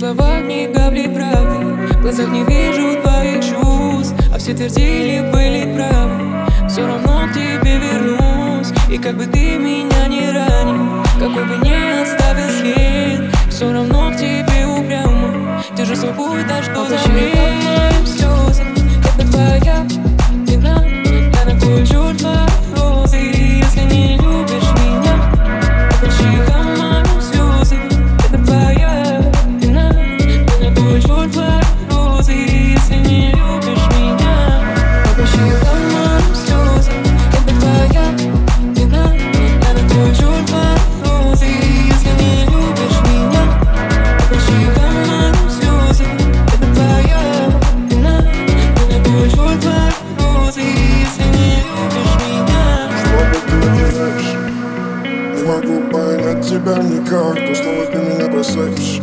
рисовать мне капли правды. В глазах не вижу твоих чувств, а все твердили, были правы. Все равно к тебе вернусь, и как бы ты меня не ранил, какой бы не оставил след, все равно к тебе упрямо держу свой путь, да что за время. Слезы, это твоя вина, я на твой черт мороз. И если не любишь меня, то включи дома слезы, это твоя вина, я на твой черт мороз. И если не любишь меня, то включи дома слезы, это твоя вина, я на твой черт мороз. И если не любишь меня, то включи дома слезы, это твоя вина, я на твой черт мороз. И если не любишь меня, что ты делаешь? Не могу понять тебя никак, то снова ты меня бросаешь,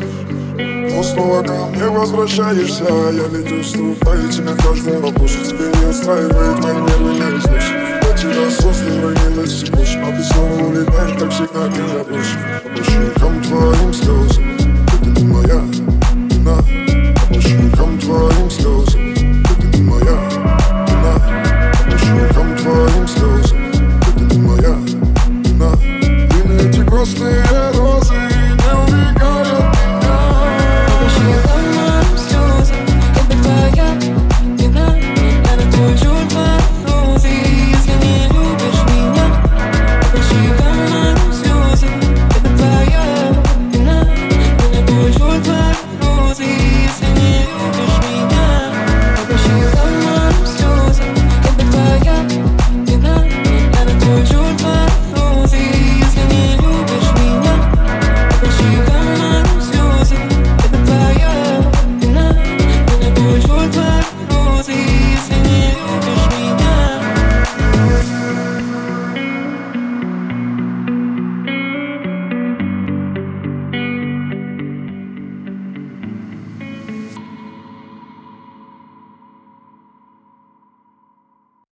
но снова ко мне возвращаешься. Я ведь уступаю тебе в каждом вопросе, тебе не устраивает мои нервы, я не сносит. Я тебя создал, но не насекуешь, а ты снова улетаешь, как всегда, меня больше.